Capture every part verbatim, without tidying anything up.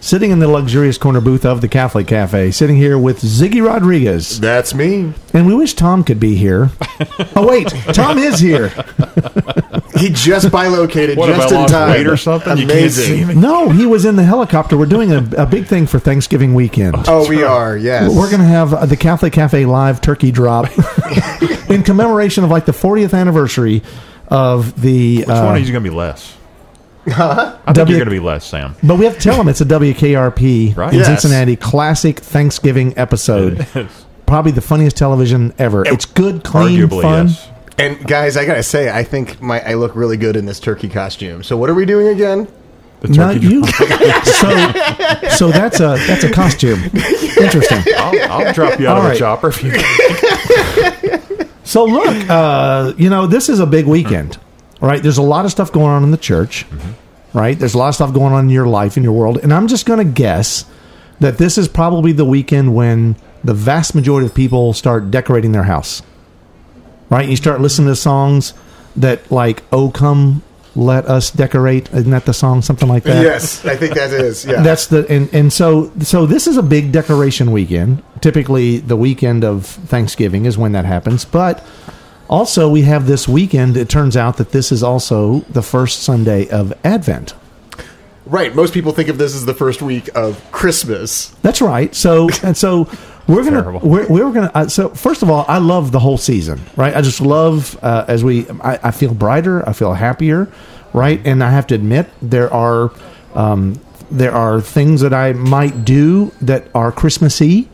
sitting in the luxurious corner booth of the Catholic Cafe, sitting here with Ziggy Rodriguez. That's me. And we wish Tom could be here. Oh, wait, Tom is here. He just bilocated what, just in time. Weight or something? Amazing. No, he was in the helicopter. We're doing a, a big thing for Thanksgiving weekend. Oh, oh we right. are, yes. We're going to have the Catholic Cafe live turkey drop in commemoration of like the fortieth anniversary of the... Which uh, one of these is going to be less? Huh? I think w- you're going to be less, Sam. But we have to tell them it's a W K R P right? in yes. Cincinnati classic Thanksgiving episode. Probably the funniest television ever. It, it's good, clean, arguably, fun. Yes. And guys, I got to say, I think my I look really good in this turkey costume. So what are we doing again? The turkey. Not you. so, so that's a that's a costume. Interesting. I'll, I'll drop you out All of right. a chopper if you. So look, uh, you know, this is a big weekend. Right, there's a lot of stuff going on in the church, mm-hmm. right? There's a lot of stuff going on in your life, in your world, and I'm just going to guess that this is probably the weekend when the vast majority of people start decorating their house, right? You start listening to songs that, like, "Oh Come, Let Us Decorate," isn't that the song? Something like that. Yes, I think that is. Yeah, that's the and and so so this is a big decoration weekend. Typically, the weekend of Thanksgiving is when that happens, but. Also, we have this weekend, it turns out that this is also the first Sunday of Advent. Right. Most people think of this as the first week of Christmas. That's right. So, and so we're going to, we're, we're going to, uh, so first of all, I love the whole season, right? I just love, uh, as we, I, I feel brighter, I feel happier, right? And I have to admit, there are, um, there are things that I might do that are Christmassy,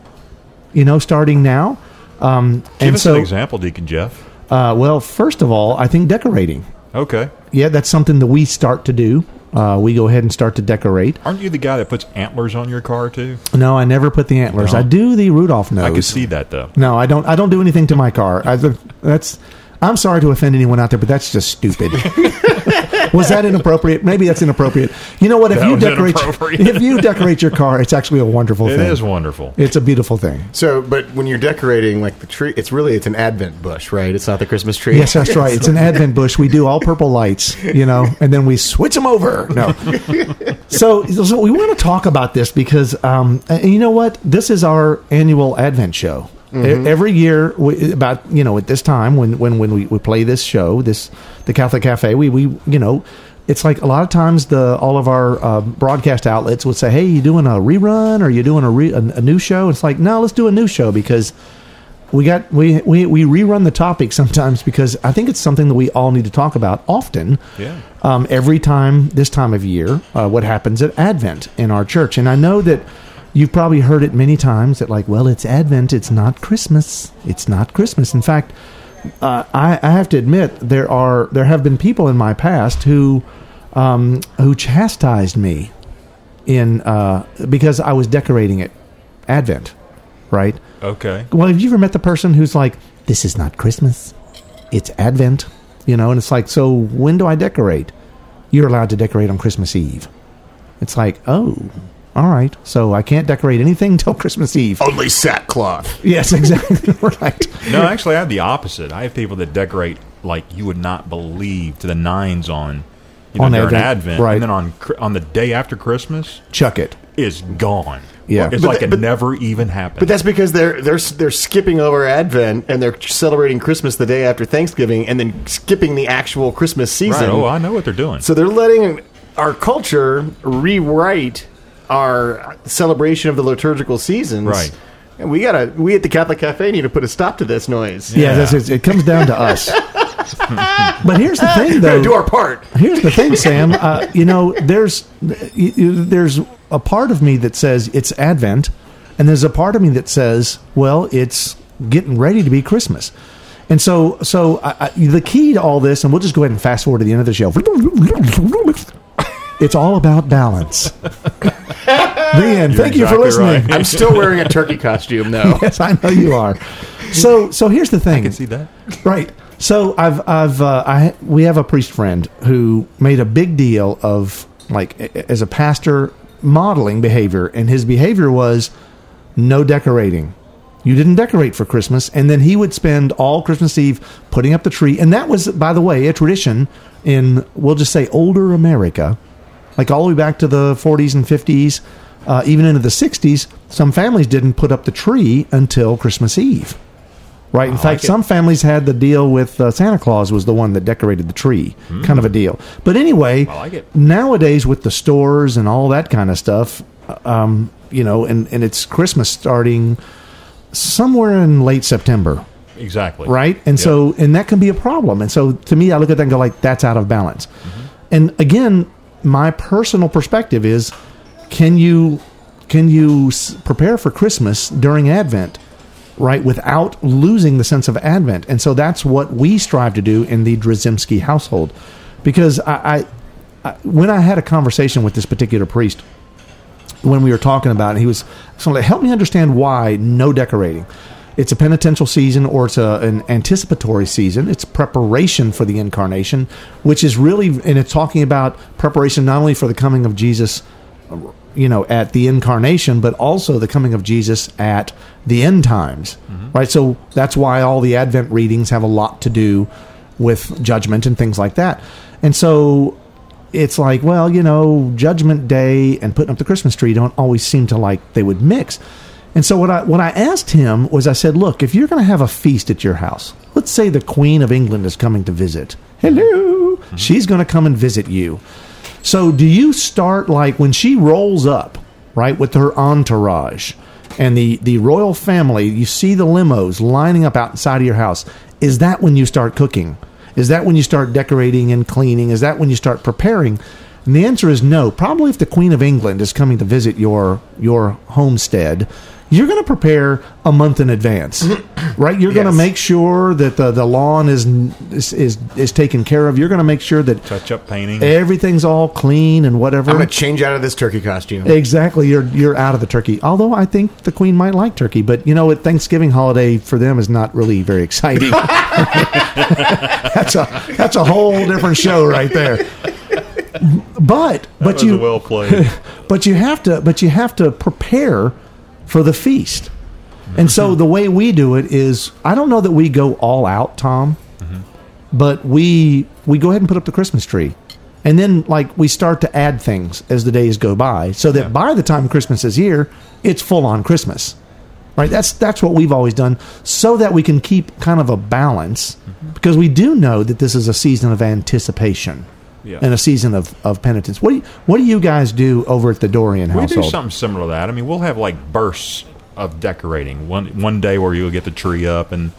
you know, starting now. Um, Give and us so, an example, Deacon Jeff. Uh, well, first of all, I think decorating. Okay. Yeah, that's something that we start to do. Uh, we go ahead and start to decorate. Aren't you the guy that puts antlers on your car too? No, I never put the antlers. No. I do the Rudolph nose. I can see that though. No, I don't. I don't do anything to my car. I, that's. I'm sorry to offend anyone out there, but that's just stupid. Was that inappropriate? Maybe that's inappropriate. You know what? If that you decorate, if you decorate your car, it's actually a wonderful it thing. It is wonderful. It's a beautiful thing. So, but when you're decorating like the tree, it's really it's an Advent bush, right? It's not the Christmas tree. Yes, that's right. It's an Advent bush. We do all purple lights, you know, and then we switch them over. No. So, so we want to talk about this because, um, and you know what? This is our annual Advent show. Mm-hmm. Every year, we, about you know, at this time when when, when we, we play this show, this the Catholic Cafe, we we you know, it's like a lot of times the all of our uh, broadcast outlets would say, "Hey, you doing a rerun or you doing a, re- a a new show?" It's like, no, let's do a new show because we got we, we we rerun the topic sometimes because I think it's something that we all need to talk about often. Yeah. Um, every time this time of year, uh, what happens at Advent in our church, and I know that. You've probably heard it many times that, like, well, it's Advent, it's not Christmas, it's not Christmas. In fact, uh, I, I have to admit there are there have been people in my past who um, who chastised me in uh, because I was decorating at Advent, right? Okay. Well, have you ever met the person who's like, "This is not Christmas, it's Advent," you know? And it's like, so when do I decorate? You're allowed to decorate on Christmas Eve. It's like, oh. All right, so I can't decorate anything until Christmas Eve. Only sackcloth. Yes, exactly. Right. No, actually, I have the opposite. I have people that decorate like you would not believe to the nines on, you know, on during Advent, Advent right. and then on on the day after Christmas, chuck it is gone. Yeah, it's but like th- it never even happened. But that's because they're they're they're skipping over Advent and they're celebrating Christmas the day after Thanksgiving and then skipping the actual Christmas season. Right. Oh, I know what they're doing. So they're letting our culture rewrite. Our celebration of the liturgical seasons, right? And we gotta, we at the Catholic Cafe need to put a stop to this noise. Yeah, yeah that's, it, it comes down to us. But here's the thing, though. Do our part. Here's the thing, Sam. Uh, you know, there's there's a part of me that says it's Advent, and there's a part of me that says, well, it's getting ready to be Christmas. And so, so I, I, the key to all this, and we'll just go ahead and fast forward to the end of the show. It's all about balance. The end. You're Thank exactly you for listening. Right. I'm still wearing a turkey costume, though. Yes, I know you are. So so here's the thing. I can see that. Right. So I've I've uh, I we have a priest friend who made a big deal of, like, as a pastor, modeling behavior, and his behavior was no decorating. You didn't decorate for Christmas, and then he would spend all Christmas Eve putting up the tree. And that was, by the way, a tradition in, we'll just say, older America, like all the way back to the forties and fifties, uh, even into the sixties. Some families didn't put up the tree until Christmas Eve, right? In I fact, like some families had the deal with uh, Santa Claus was the one that decorated the tree, mm. kind of a deal. But anyway, I like it. Nowadays with the stores and all that kind of stuff, um, you know, and, and it's Christmas starting somewhere in late September. Exactly. Right? And yep. so, and that can be a problem. And so, to me, I look at that and go, like, that's out of balance. Mm-hmm. And again, my personal perspective is, can you can you prepare for Christmas during Advent, right, without losing the sense of Advent? And so that's what we strive to do in the Drzymski household. Because I, I, I when I had a conversation with this particular priest, when we were talking about it, he was like, help me understand why no decorating. It's a penitential season, or it's a, an anticipatory season. It's preparation for the incarnation, which is really, and it's talking about preparation not only for the coming of Jesus, you know, at the incarnation, but also the coming of Jesus at the end times, mm-hmm. right? So that's why all the Advent readings have a lot to do with judgment and things like that. And so it's like, well, you know, Judgment Day and putting up the Christmas tree don't always seem to, like, they would mix. And so what I what I asked him was, I said, look, if you're going to have a feast at your house, let's say the Queen of England is coming to visit. Hello. Mm-hmm. She's going to come and visit you. So do you start, like, when she rolls up, right, with her entourage and the, the royal family, you see the limos lining up outside of your house. Is that when you start cooking? Is that when you start decorating and cleaning? Is that when you start preparing? And the answer is no. Probably if the Queen of England is coming to visit your your homestead, you're going to prepare a month in advance, right? You're yes. going to make sure that the, the lawn is, is is is taken care of. You're going to make sure that touch-up painting, everything's all clean and whatever. I'm going to change out of this turkey costume. Exactly. You're you're out of the turkey. Although I think the Queen might like turkey, but you know, at Thanksgiving holiday for them is not really very exciting. that's a that's a whole different show right there. But that but was you well played. But you have to but you have to prepare for the feast. And so the way we do it is, I don't know that we go all out, Tom, mm-hmm. but we we go ahead and put up the Christmas tree. And then, like, we start to add things as the days go by, so that yeah. by the time Christmas is here, it's full-on Christmas. Right? That's that's what we've always done, so that we can keep kind of a balance, mm-hmm. because we do know that this is a season of anticipation. Yeah. And a season of, of penitence. What do, you, what do you guys do over at the Dorian household? We do something similar to that. I mean, we'll have, like, bursts of decorating. One one day where you'll get the tree up and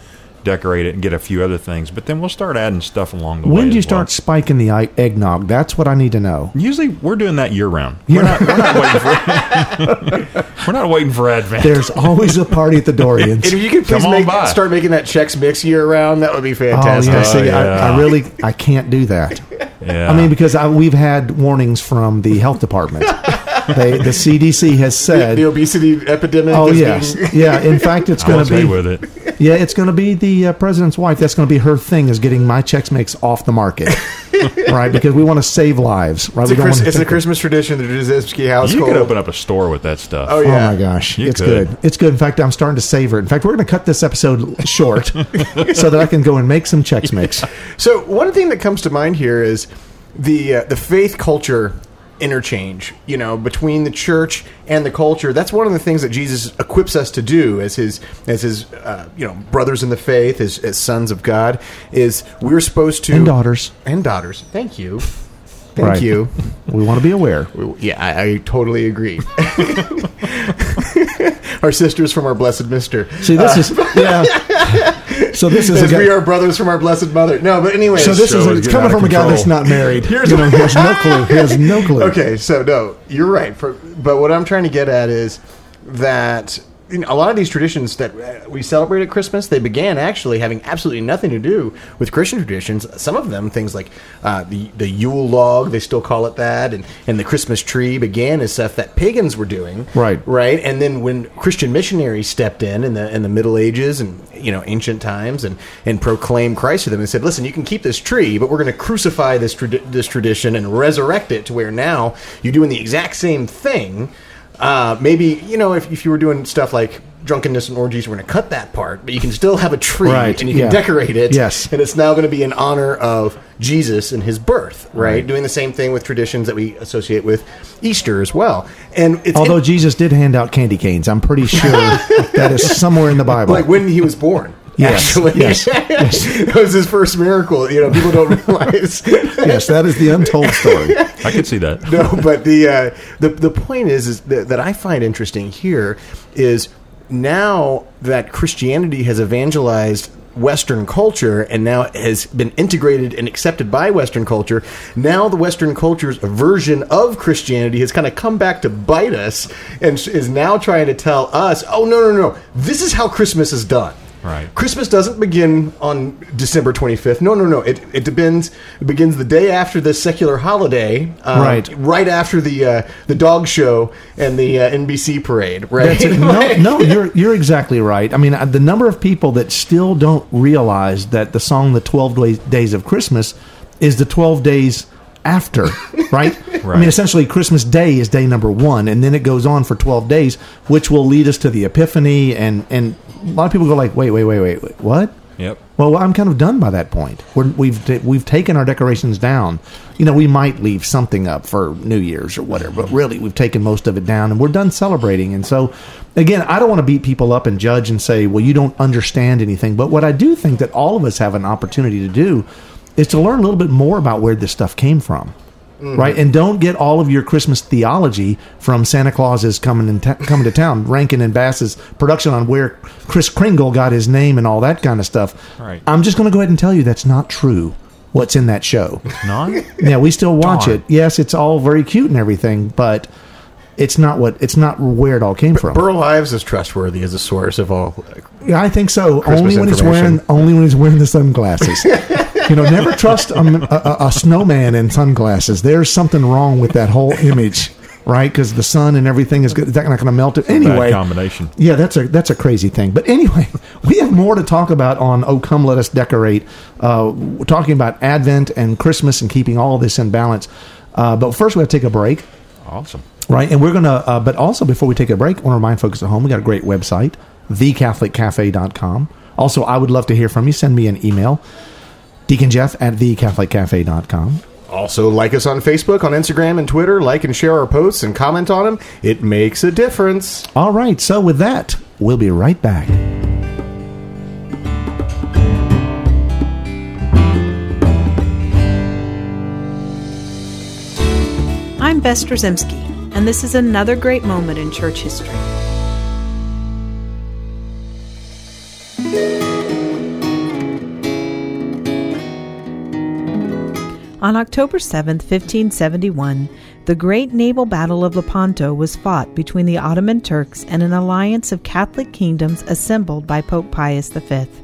decorate it and get a few other things. But then we'll start adding stuff along the way. When do you start spiking the eggnog? That's what I need to know. Usually we're doing that year-round. We're, not, we're, not waiting for, we're not waiting for Advent. There's always a party at the Dorians. And if you could please make, start making that Chex Mix year-round, that would be fantastic. Oh, yeah, see, oh, yeah. I, I really I can't do that. Yeah. I mean, because I, we've had warnings from the health department. They, the C D C has said... The, the obesity epidemic. Oh, is yes. Being... Yeah, in fact, it's going to be... with it. Yeah, it's going to be the uh, president's wife. That's going to be her thing, is getting my Chex Mix off the market. Right? Because we want to save lives. Right? It's, we a, Chris, it's a Christmas tradition, the Drzymski household. You could open up a store with that stuff. Oh, yeah. Oh, my gosh. You it's could. good. It's good. In fact, I'm starting to savor it. In fact, we're going to cut this episode short so that I can go and make some Chex Mix. Yeah. So one thing that comes to mind here is the uh, the faith culture... interchange, you know, between the church and the culture. That's one of the things that Jesus equips us to do as his as his uh, you know, brothers in the faith, as, as sons of God, is we're supposed to and daughters and daughters. Thank you, thank right. you. We want to be aware. Yeah, I, I totally agree. Our sisters from our blessed mister. See, this uh, is yeah. So this is a guy, we are brothers from our blessed mother. No, but anyway, so this is a, it's coming from a guy that's not married. Here's you know, he has no clue. He has no clue. Okay, so no, you're right. For, but what I'm trying to get at is that you know, a lot of these traditions that we celebrate at Christmas, they began actually having absolutely nothing to do with Christian traditions. Some of them, things like uh, the, the Yule log, they still call it that, and, and the Christmas tree began as stuff that pagans were doing. Right. Right. And then when Christian missionaries stepped in in the in the Middle Ages and, you know, ancient times and, and proclaimed Christ to them and said, listen, you can keep this tree, but we're going to crucify this tra- this tradition and resurrect it to where now you're doing the exact same thing. Uh, maybe, you know, if, if you were doing stuff like drunkenness and orgies, we're going to cut that part, but you can still have a tree, right, and you can yeah. decorate it. Yes. And it's now going to be in honor of Jesus and his birth, right? right? Doing the same thing with traditions that we associate with Easter as well. And it's, although it, Jesus did hand out candy canes, I'm pretty sure that is somewhere in the Bible. Like when he was born. Yes, actually. Yes, yes. That was his first miracle. You know, people don't realize. Yes, that is the untold story. I could see that. No, but the uh, the the point is is that, that I find interesting here is now that Christianity has evangelized Western culture and now has been integrated and accepted by Western culture, now the Western culture's version of Christianity has kind of come back to bite us and is now trying to tell us, oh, no, no, no, this is how Christmas is done. Right. Christmas doesn't begin on December twenty-fifth. No, no, no. It it begins it begins the day after this secular holiday. Um, right. Right after the uh, the dog show and the uh, N B C parade. Right. Like, no, no, you're you're exactly right. I mean, the number of people that still don't realize that the song "The twelve Days of Christmas" is the twelve days after, right? Right. I mean, essentially, Christmas Day is day number one, and then it goes on for twelve days, which will lead us to the Epiphany, and, and a lot of people go like, wait, wait, wait, wait, wait, what? Yep. Well, I'm kind of done by that point. We're, we've we've taken our decorations down. You know, we might leave something up for New Year's or whatever, but really, we've taken most of it down, and we're done celebrating. And so, again, I don't want to beat people up and judge and say, well, you don't understand anything, but what I do think that all of us have an opportunity to do is to learn a little bit more about where this stuff came from, mm-hmm. right? And don't get all of your Christmas theology from Santa Claus is coming in ta- coming to town, Rankin and Bass's production on where Kris Kringle got his name and all that kind of stuff. Right. I'm just going to go ahead and tell you that's not true, what's in that show. It's not? Yeah, we still watch Darn. it. Yes, it's all very cute and everything, but it's not what it's not where it all came but from. Burl Ives is trustworthy as a source of all uh, yeah, I think so. Christmas only when he's wearing only when he's wearing the sunglasses. You know, never trust a, a, a snowman in sunglasses. There's something wrong with that whole image, right? Because the sun and everything is good. That's not going to melt it anyway. Bad combination. Yeah, that's a that's a crazy thing. But anyway, we have more to talk about on "Oh Come Let Us Decorate." Uh, we're talking about Advent and Christmas and keeping all this in balance. Uh, but first, we have to take a break. Awesome. Right, and we're going to. Uh, but also, before we take a break, I want to remind folks at home we got a great website, the catholic cafe dot com. Also, I would love to hear from you. Send me an email. Deacon Jeff at the catholic cafe dot com. Also, like us on Facebook, on Instagram, and Twitter. Like and share our posts and comment on them. It makes a difference. All right. So with that, we'll be right back. I'm Beth Straczynski, and this is another great moment in church history. On October seventh, fifteen seventy-one, the great naval battle of Lepanto was fought between the Ottoman Turks and an alliance of Catholic kingdoms assembled by Pope Pius the Fifth.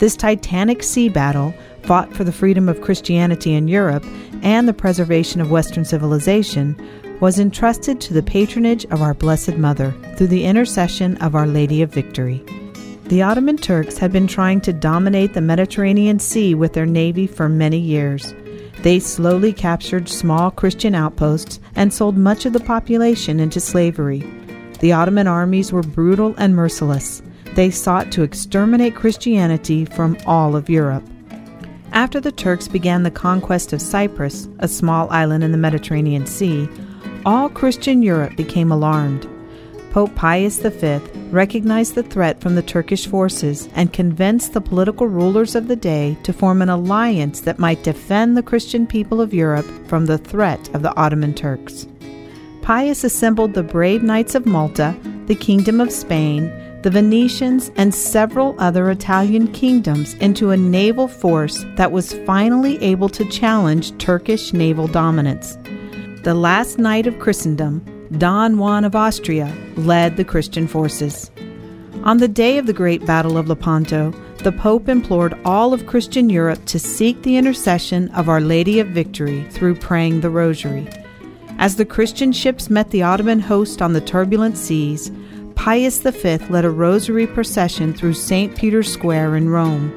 This titanic sea battle, fought for the freedom of Christianity in Europe and the preservation of Western civilization, was entrusted to the patronage of our Blessed Mother through the intercession of Our Lady of Victory. The Ottoman Turks had been trying to dominate the Mediterranean Sea with their navy for many years. They slowly captured small Christian outposts and sold much of the population into slavery. The Ottoman armies were brutal and merciless. They sought to exterminate Christianity from all of Europe. After the Turks began the conquest of Cyprus, a small island in the Mediterranean Sea, all Christian Europe became alarmed. Pope Pius the Fifth recognized the threat from the Turkish forces and convinced the political rulers of the day to form an alliance that might defend the Christian people of Europe from the threat of the Ottoman Turks. Pius assembled the brave Knights of Malta, the Kingdom of Spain, the Venetians, and several other Italian kingdoms into a naval force that was finally able to challenge Turkish naval dominance. The last knight of Christendom, Don Juan of Austria, led the Christian forces. On the day of the Great Battle of Lepanto, the Pope implored all of Christian Europe to seek the intercession of Our Lady of Victory through praying the Rosary. As the Christian ships met the Ottoman host on the turbulent seas, Pius the Fifth led a rosary procession through Saint Peter's Square in Rome.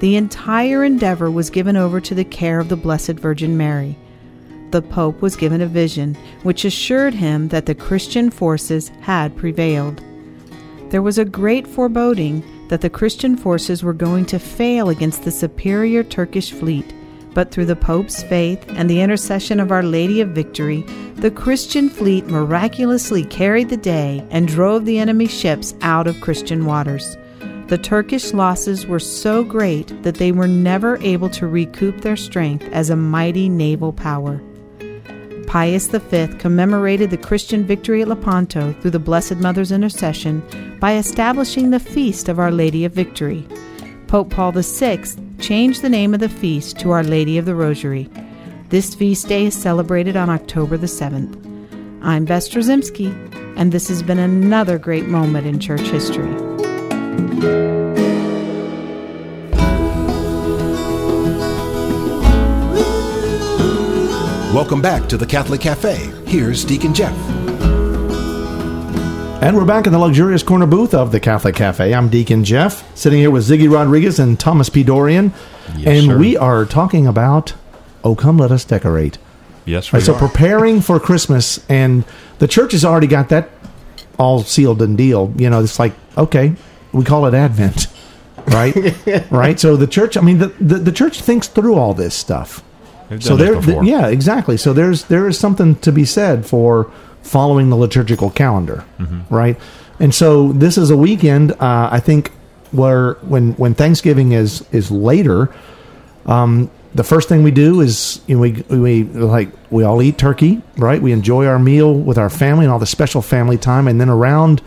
The entire endeavor was given over to the care of the Blessed Virgin Mary. The Pope was given a vision, which assured him that the Christian forces had prevailed. There was a great foreboding that the Christian forces were going to fail against the superior Turkish fleet, but through the Pope's faith and the intercession of Our Lady of Victory, the Christian fleet miraculously carried the day and drove the enemy ships out of Christian waters. The Turkish losses were so great that they were never able to recoup their strength as a mighty naval power. Pius the Fifth commemorated the Christian victory at Lepanto through the Blessed Mother's intercession by establishing the Feast of Our Lady of Victory. Pope Paul the Sixth changed the name of the feast to Our Lady of the Rosary. This feast day is celebrated on October the seventh. I'm Beth Straczynski, and this has been another great moment in church history. Welcome back to the Catholic Cafe. Here's Deacon Jeff. And we're back in the luxurious corner booth of the Catholic Cafe. I'm Deacon Jeff, sitting here with Ziggy Rodriguez and Thomas P. Dorian. Yes, and sir. We are talking about Oh Come Let Us Decorate. Yes, we right, so are. So preparing for Christmas, and the church has already got that all sealed and dealed. You know, it's like, okay, we call it Advent, right? Right? So the church, I mean, the, the, the church thinks through all this stuff. They've so done there, th- yeah, exactly. So there's there is something to be said for following the liturgical calendar, mm-hmm. right? And so this is a weekend, uh, I think, where when, when Thanksgiving is is later, um, the first thing we do is you know, we we like we all eat turkey, right? We enjoy our meal with our family and all the special family time, and then around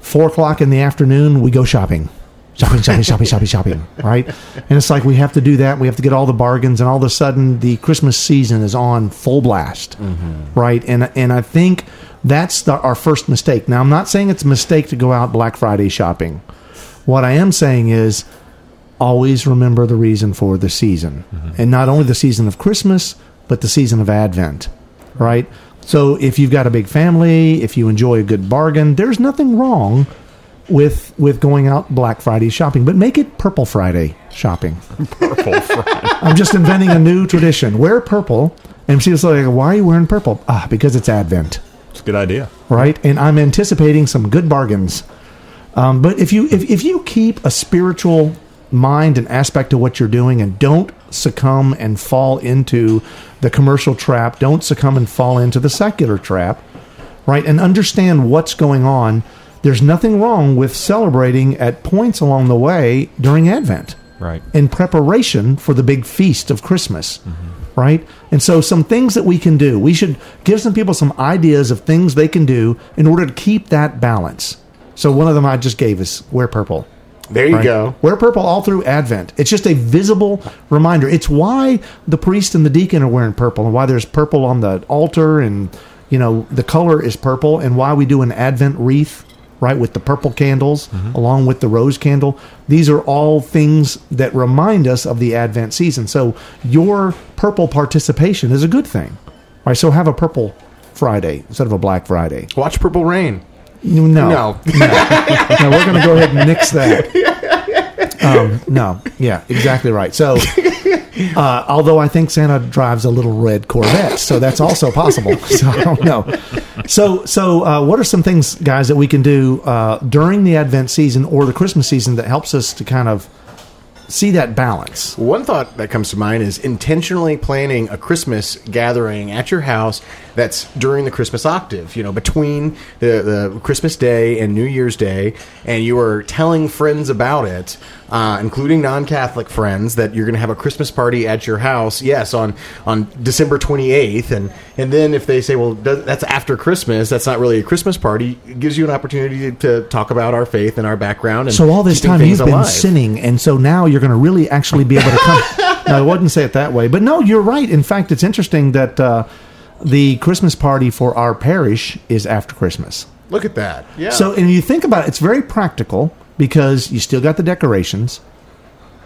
four o'clock in the afternoon we go shopping. Shopping, shopping, shopping, shopping, shopping, right? And it's like we have to do that. We have to get all the bargains, and all of a sudden the Christmas season is on full blast, mm-hmm. right? And and I think that's the, our first mistake. Now, I'm not saying it's a mistake to go out Black Friday shopping. What I am saying is always remember the reason for the season, mm-hmm. and not only the season of Christmas, but the season of Advent, right? So if you've got a big family, if you enjoy a good bargain, there's nothing wrong with with going out Black Friday shopping, but make it Purple Friday shopping. Purple Friday. I'm just inventing a new tradition. Wear purple. And she was like, why are you wearing purple? Ah, because it's Advent. It's a good idea. Right? And I'm anticipating some good bargains. Um, but if you if, if you keep a spiritual mind and aspect to what you're doing and don't succumb and fall into the commercial trap, don't succumb and fall into the secular trap, right? And understand what's going on. There's nothing wrong with celebrating at points along the way during Advent, right? In preparation for the big feast of Christmas, mm-hmm. right? And so some things that we can do. We should give some people some ideas of things they can do in order to keep that balance. So one of them I just gave is wear purple. There you right? go. Wear purple all through Advent. It's just a visible reminder. It's why the priest and the deacon are wearing purple and why there's purple on the altar and, you know, the color is purple and why we do an Advent wreath. Right, with the purple candles, mm-hmm. along with the rose candle. These are all things that remind us of the Advent season. So your purple participation is a good thing. Right, so have a Purple Friday instead of a Black Friday. Watch Purple Rain. No. No. no. no we're going to go ahead and nix that. Um, no. Yeah, exactly right. So, uh, although I think Santa drives a little red Corvette, so that's also possible. So I don't know. So, so uh, what are some things, guys, that we can do uh, during the Advent season or the Christmas season that helps us to kind of see that balance? One thought that comes to mind is intentionally planning a Christmas gathering at your house that's during the Christmas octave, you know, between the, the Christmas Day and New Year's Day, and you are telling friends about it, uh, including non-Catholic friends, that you're going to have a Christmas party at your house, yes, on, on December twenty-eighth, and, and then if they say, well, that's after Christmas, that's not really a Christmas party, it gives you an opportunity to talk about our faith and our background. And so all this time you've alive. been sinning, and so now you're going to really actually be able to come. No, I wouldn't say it that way. But no, you're right. In fact, it's interesting that uh, the Christmas party for our parish is after Christmas. Look at that. Yeah. So, and you think about it, it's very practical. because you still got the decorations.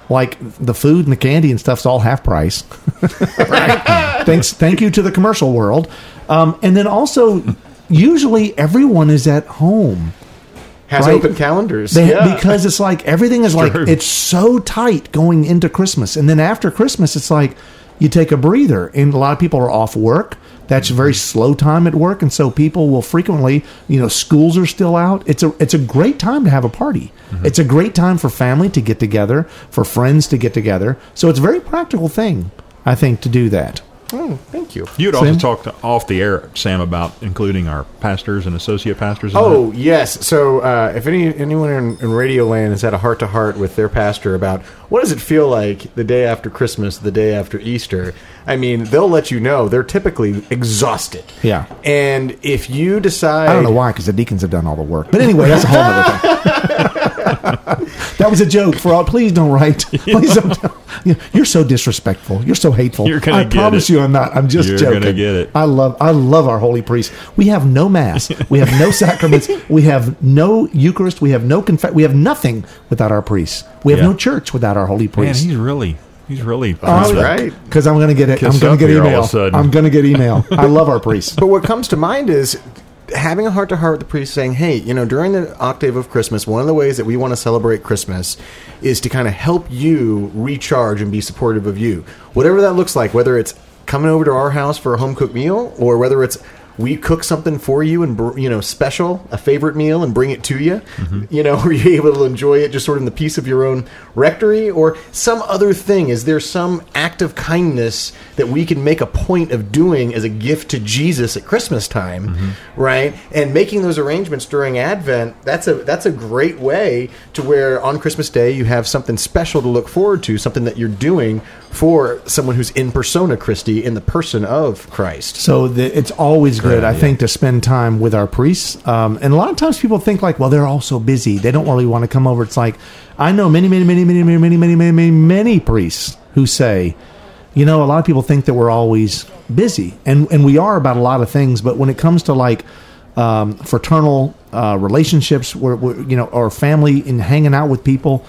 Like, the food and the candy and stuff's all half price. Right. Thanks. Thank you to the commercial world. Um, and then also, usually everyone is at home. Has right? open calendars. They, yeah. Because it's like, everything is like, True. It's so tight going into Christmas. And then after Christmas, it's like, you take a breather. And a lot of people are off work. That's a very slow time at work. And so people will frequently, you know, schools are still out. It's a it's a great time to have a party. Mm-hmm. It's a great time for family to get together, for friends to get together. So it's a very practical thing, I think, to do that. Oh, thank you. You had also talked off the air, Sam, about including our pastors and associate pastors. In oh, that. Yes. So uh, if any anyone in, in Radioland has had a heart-to-heart with their pastor about what does it feel like the day after Christmas, the day after Easter, I mean, they'll let you know. They're typically exhausted. Yeah. And if you decide... I don't know why, because the deacons have done all the work. But anyway, that's a whole other thing. That was a joke for all. Please don't write. Please don't. You're so disrespectful. You're so hateful. You're gonna I get promise it. You I'm not. I'm just You're joking. You're going to get it. I love, I love our holy priest. We have no mass. We have no sacraments. We have no Eucharist. We have no confession. We have nothing without our priests. We have yeah. no church without our holy priest. Man, he's really... He's really all right because I'm going to get it. I'm going to get email. I'm going to get email. I love our priests. But what comes to mind is having a heart to heart with the priest, saying, "Hey, you know, during the octave of Christmas, one of the ways that we want to celebrate Christmas is to kind of help you recharge and be supportive of you, whatever that looks like. Whether it's coming over to our house for a home cooked meal, or whether it's we cook something for you and, you know, special, a favorite meal, and bring it to you. Mm-hmm. You know, are you able to enjoy it just sort of in the peace of your own rectory or some other thing? Is there some act of kindness that we can make a point of doing as a gift to Jesus at Christmas time, mm-hmm. right? And making those arrangements during Advent, that's a that's a great way to where on Christmas Day you have something special to look forward to, something that you're doing for someone who's in persona Christi, in the person of Christ. So the, it's always good, I think, to spend time with our priests. Um, and a lot of times people think like, well, they're all so busy. They don't really want to come over. It's like, I know many, many, many, many, many, many, many, many, many, many priests who say, you know, a lot of people think that we're always busy. And, and we are about a lot of things. But when it comes to like um, fraternal uh, relationships, where, where, you know, or family and hanging out with people,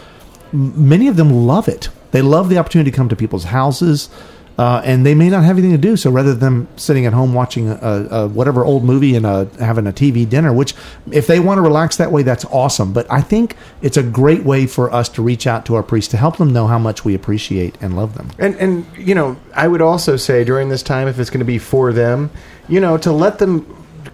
many of them love it. They love the opportunity to come to people's houses. Uh, and they may not have anything to do, so rather than sitting at home watching a, a whatever old movie and a, having a T V dinner, which if they want to relax that way, that's awesome. But I think it's a great way for us to reach out to our priests to help them know how much we appreciate and love them. And, and you know, I would also say during this time, if it's going to be for them, you know, to let them...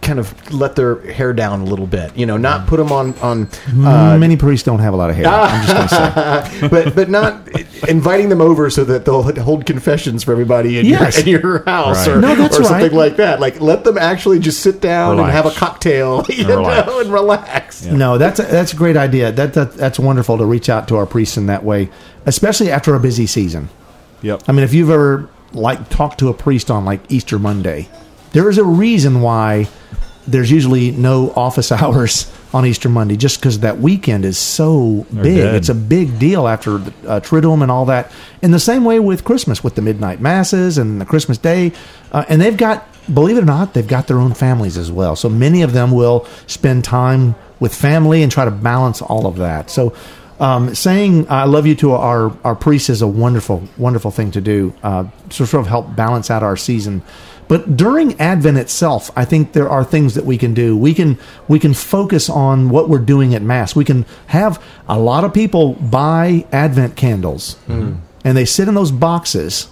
kind of let their hair down a little bit, you know, not put them on... on uh, Many priests don't have a lot of hair, I'm just going to say. but, but not inviting them over so that they'll hold confessions for everybody in, yes. your, in your house, right. or, no, that's or something right. like that. Like, let them actually just sit down relax. and have a cocktail, you and know, relax. and relax. Yeah. No, that's a, that's a great idea. That, that That's wonderful to reach out to our priests in that way, especially after a busy season. Yep. I mean, if you've ever, like, talked to a priest on, like, Easter Monday, there is a reason why... There's usually no office hours on Easter Monday just because that weekend is so big. It's a big deal after uh, Triduum and all that. In the same way with Christmas, with the midnight masses and the Christmas Day. Uh, and they've got, believe it or not, they've got their own families as well. So many of them will spend time with family and try to balance all of that. So um, saying I love you to our, our priests is a wonderful, wonderful thing to do uh, to sort of help balance out our season. But during Advent itself, I think there are things that we can do. We can we can focus on what we're doing at Mass. We can have a lot of people buy Advent candles, mm. and they sit in those boxes.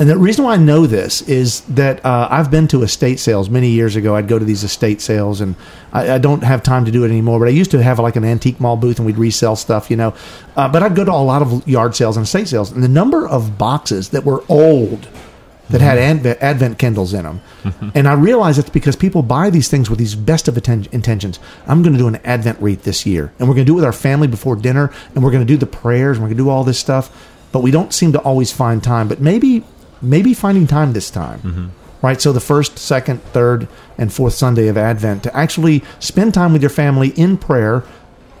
And the reason why I know this is that uh, I've been to estate sales many years ago. I'd go to these estate sales, and I, I don't have time to do it anymore. But I used to have like an antique mall booth, and we'd resell stuff, you know. Uh, but I'd go to a lot of yard sales and estate sales, and the number of boxes that were old that had advent, advent candles in them. Mm-hmm. And I realize it's because people buy these things with these best of atten- intentions. I'm going to do an Advent wreath this year, and we're going to do it with our family before dinner, and we're going to do the prayers, and we're going to do all this stuff, but we don't seem to always find time. But maybe maybe finding time this time, mm-hmm. right? So the first, second, third, and fourth Sunday of Advent, to actually spend time with your family in prayer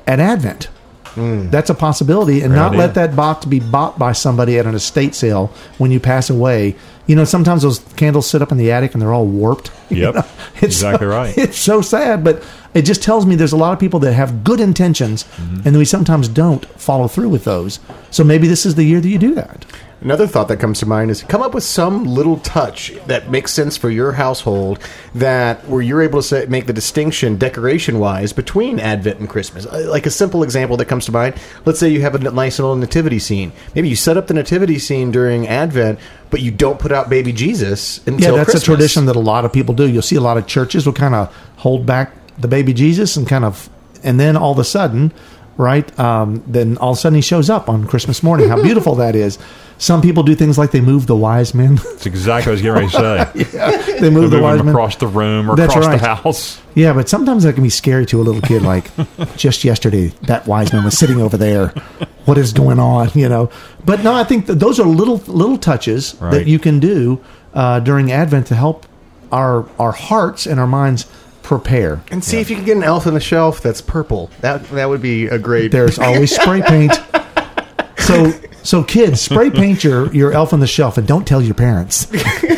at Advent. Mm. That's a possibility, and Great not idea. Let that box be bought by somebody at an estate sale when you pass away. You know, sometimes those candles sit up in the attic and they're all warped. Yep, you know? It's exactly so, right. It's so sad, but It just tells me there's a lot of people that have good intentions, mm-hmm. and we sometimes don't follow through with those. So maybe this is the year that you do that. Another thought that comes to mind is come up with some little touch that makes sense for your household, that where you're able to say, make the distinction decoration-wise between Advent and Christmas. Like a simple example that comes to mind, let's say you have a nice little nativity scene. Maybe you set up the nativity scene during Advent, but you don't put out baby Jesus until Christmas. Yeah, that's Christmas. A tradition that a lot of people do. You'll see a lot of churches will kind of hold back the baby Jesus and kind of, and then all of a sudden... Right? Um, then all of a sudden he shows up on Christmas morning. How beautiful that is. Some people do things like they move the wise men. That's exactly what I was getting ready to say. yeah. They move the wise men across the room or That's across right. the house. Yeah, but sometimes that can be scary to a little kid. Like, just yesterday, that wise man was sitting over there. What is going on? You know. But no, I think that those are little little touches right. that you can do uh, during Advent to help our our hearts and our minds prepare. And see yeah. if you can get an elf on the shelf that's purple. That that would be a great... There's always spray paint. So so kids, spray paint your, your elf on the shelf and don't tell your parents.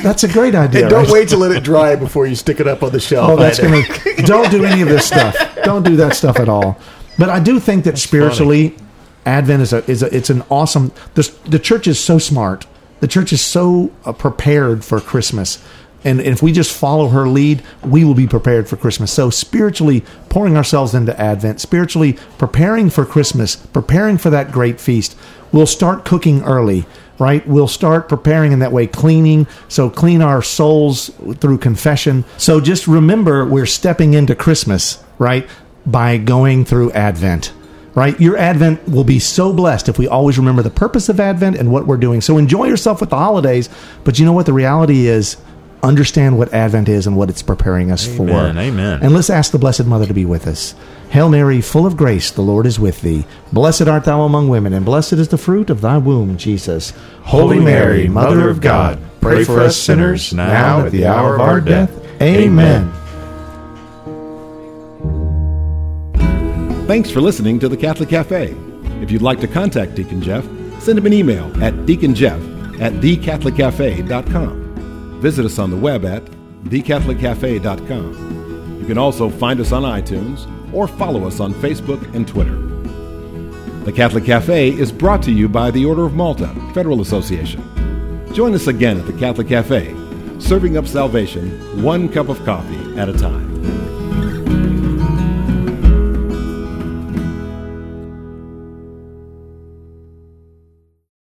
That's a great idea. And don't right? wait to let it dry before you stick it up on the shelf. Oh, that's gonna, don't do any of this stuff. Don't do that stuff at all. But I do think that that's spiritually, funny. Advent is a, is a, it's an awesome... The, the church is so smart. The church is so prepared for Christmas. And if we just follow her lead, we will be prepared for Christmas. So spiritually pouring ourselves into Advent, spiritually preparing for Christmas, preparing for that great feast, we'll start cooking early, right? We'll start preparing in that way, cleaning. So clean our souls through confession. So just remember we're stepping into Christmas, right, by going through Advent. Right? Your Advent will be so blessed if we always remember the purpose of Advent and what we're doing. So enjoy yourself with the holidays. But you know what the reality is? Understand what Advent is and what it's preparing us amen, for. Amen. And let's ask the Blessed Mother to be with us. Hail Mary, full of grace, the Lord is with thee. Blessed art thou among women, and blessed is the fruit of thy womb, Jesus. Holy Mary, Mother of God, pray for us sinners, now at the hour of our death. Amen. Thanks for listening to The Catholic Cafe. If you'd like to contact Deacon Jeff, send him an email at deaconjeff at thecatholiccafe.com. Visit us on the web at the catholic cafe dot com. You can also find us on iTunes or follow us on Facebook and Twitter. The Catholic Cafe is brought to you by the Order of Malta Federal Association. Join us again at the Catholic Cafe, serving up salvation one cup of coffee at a time.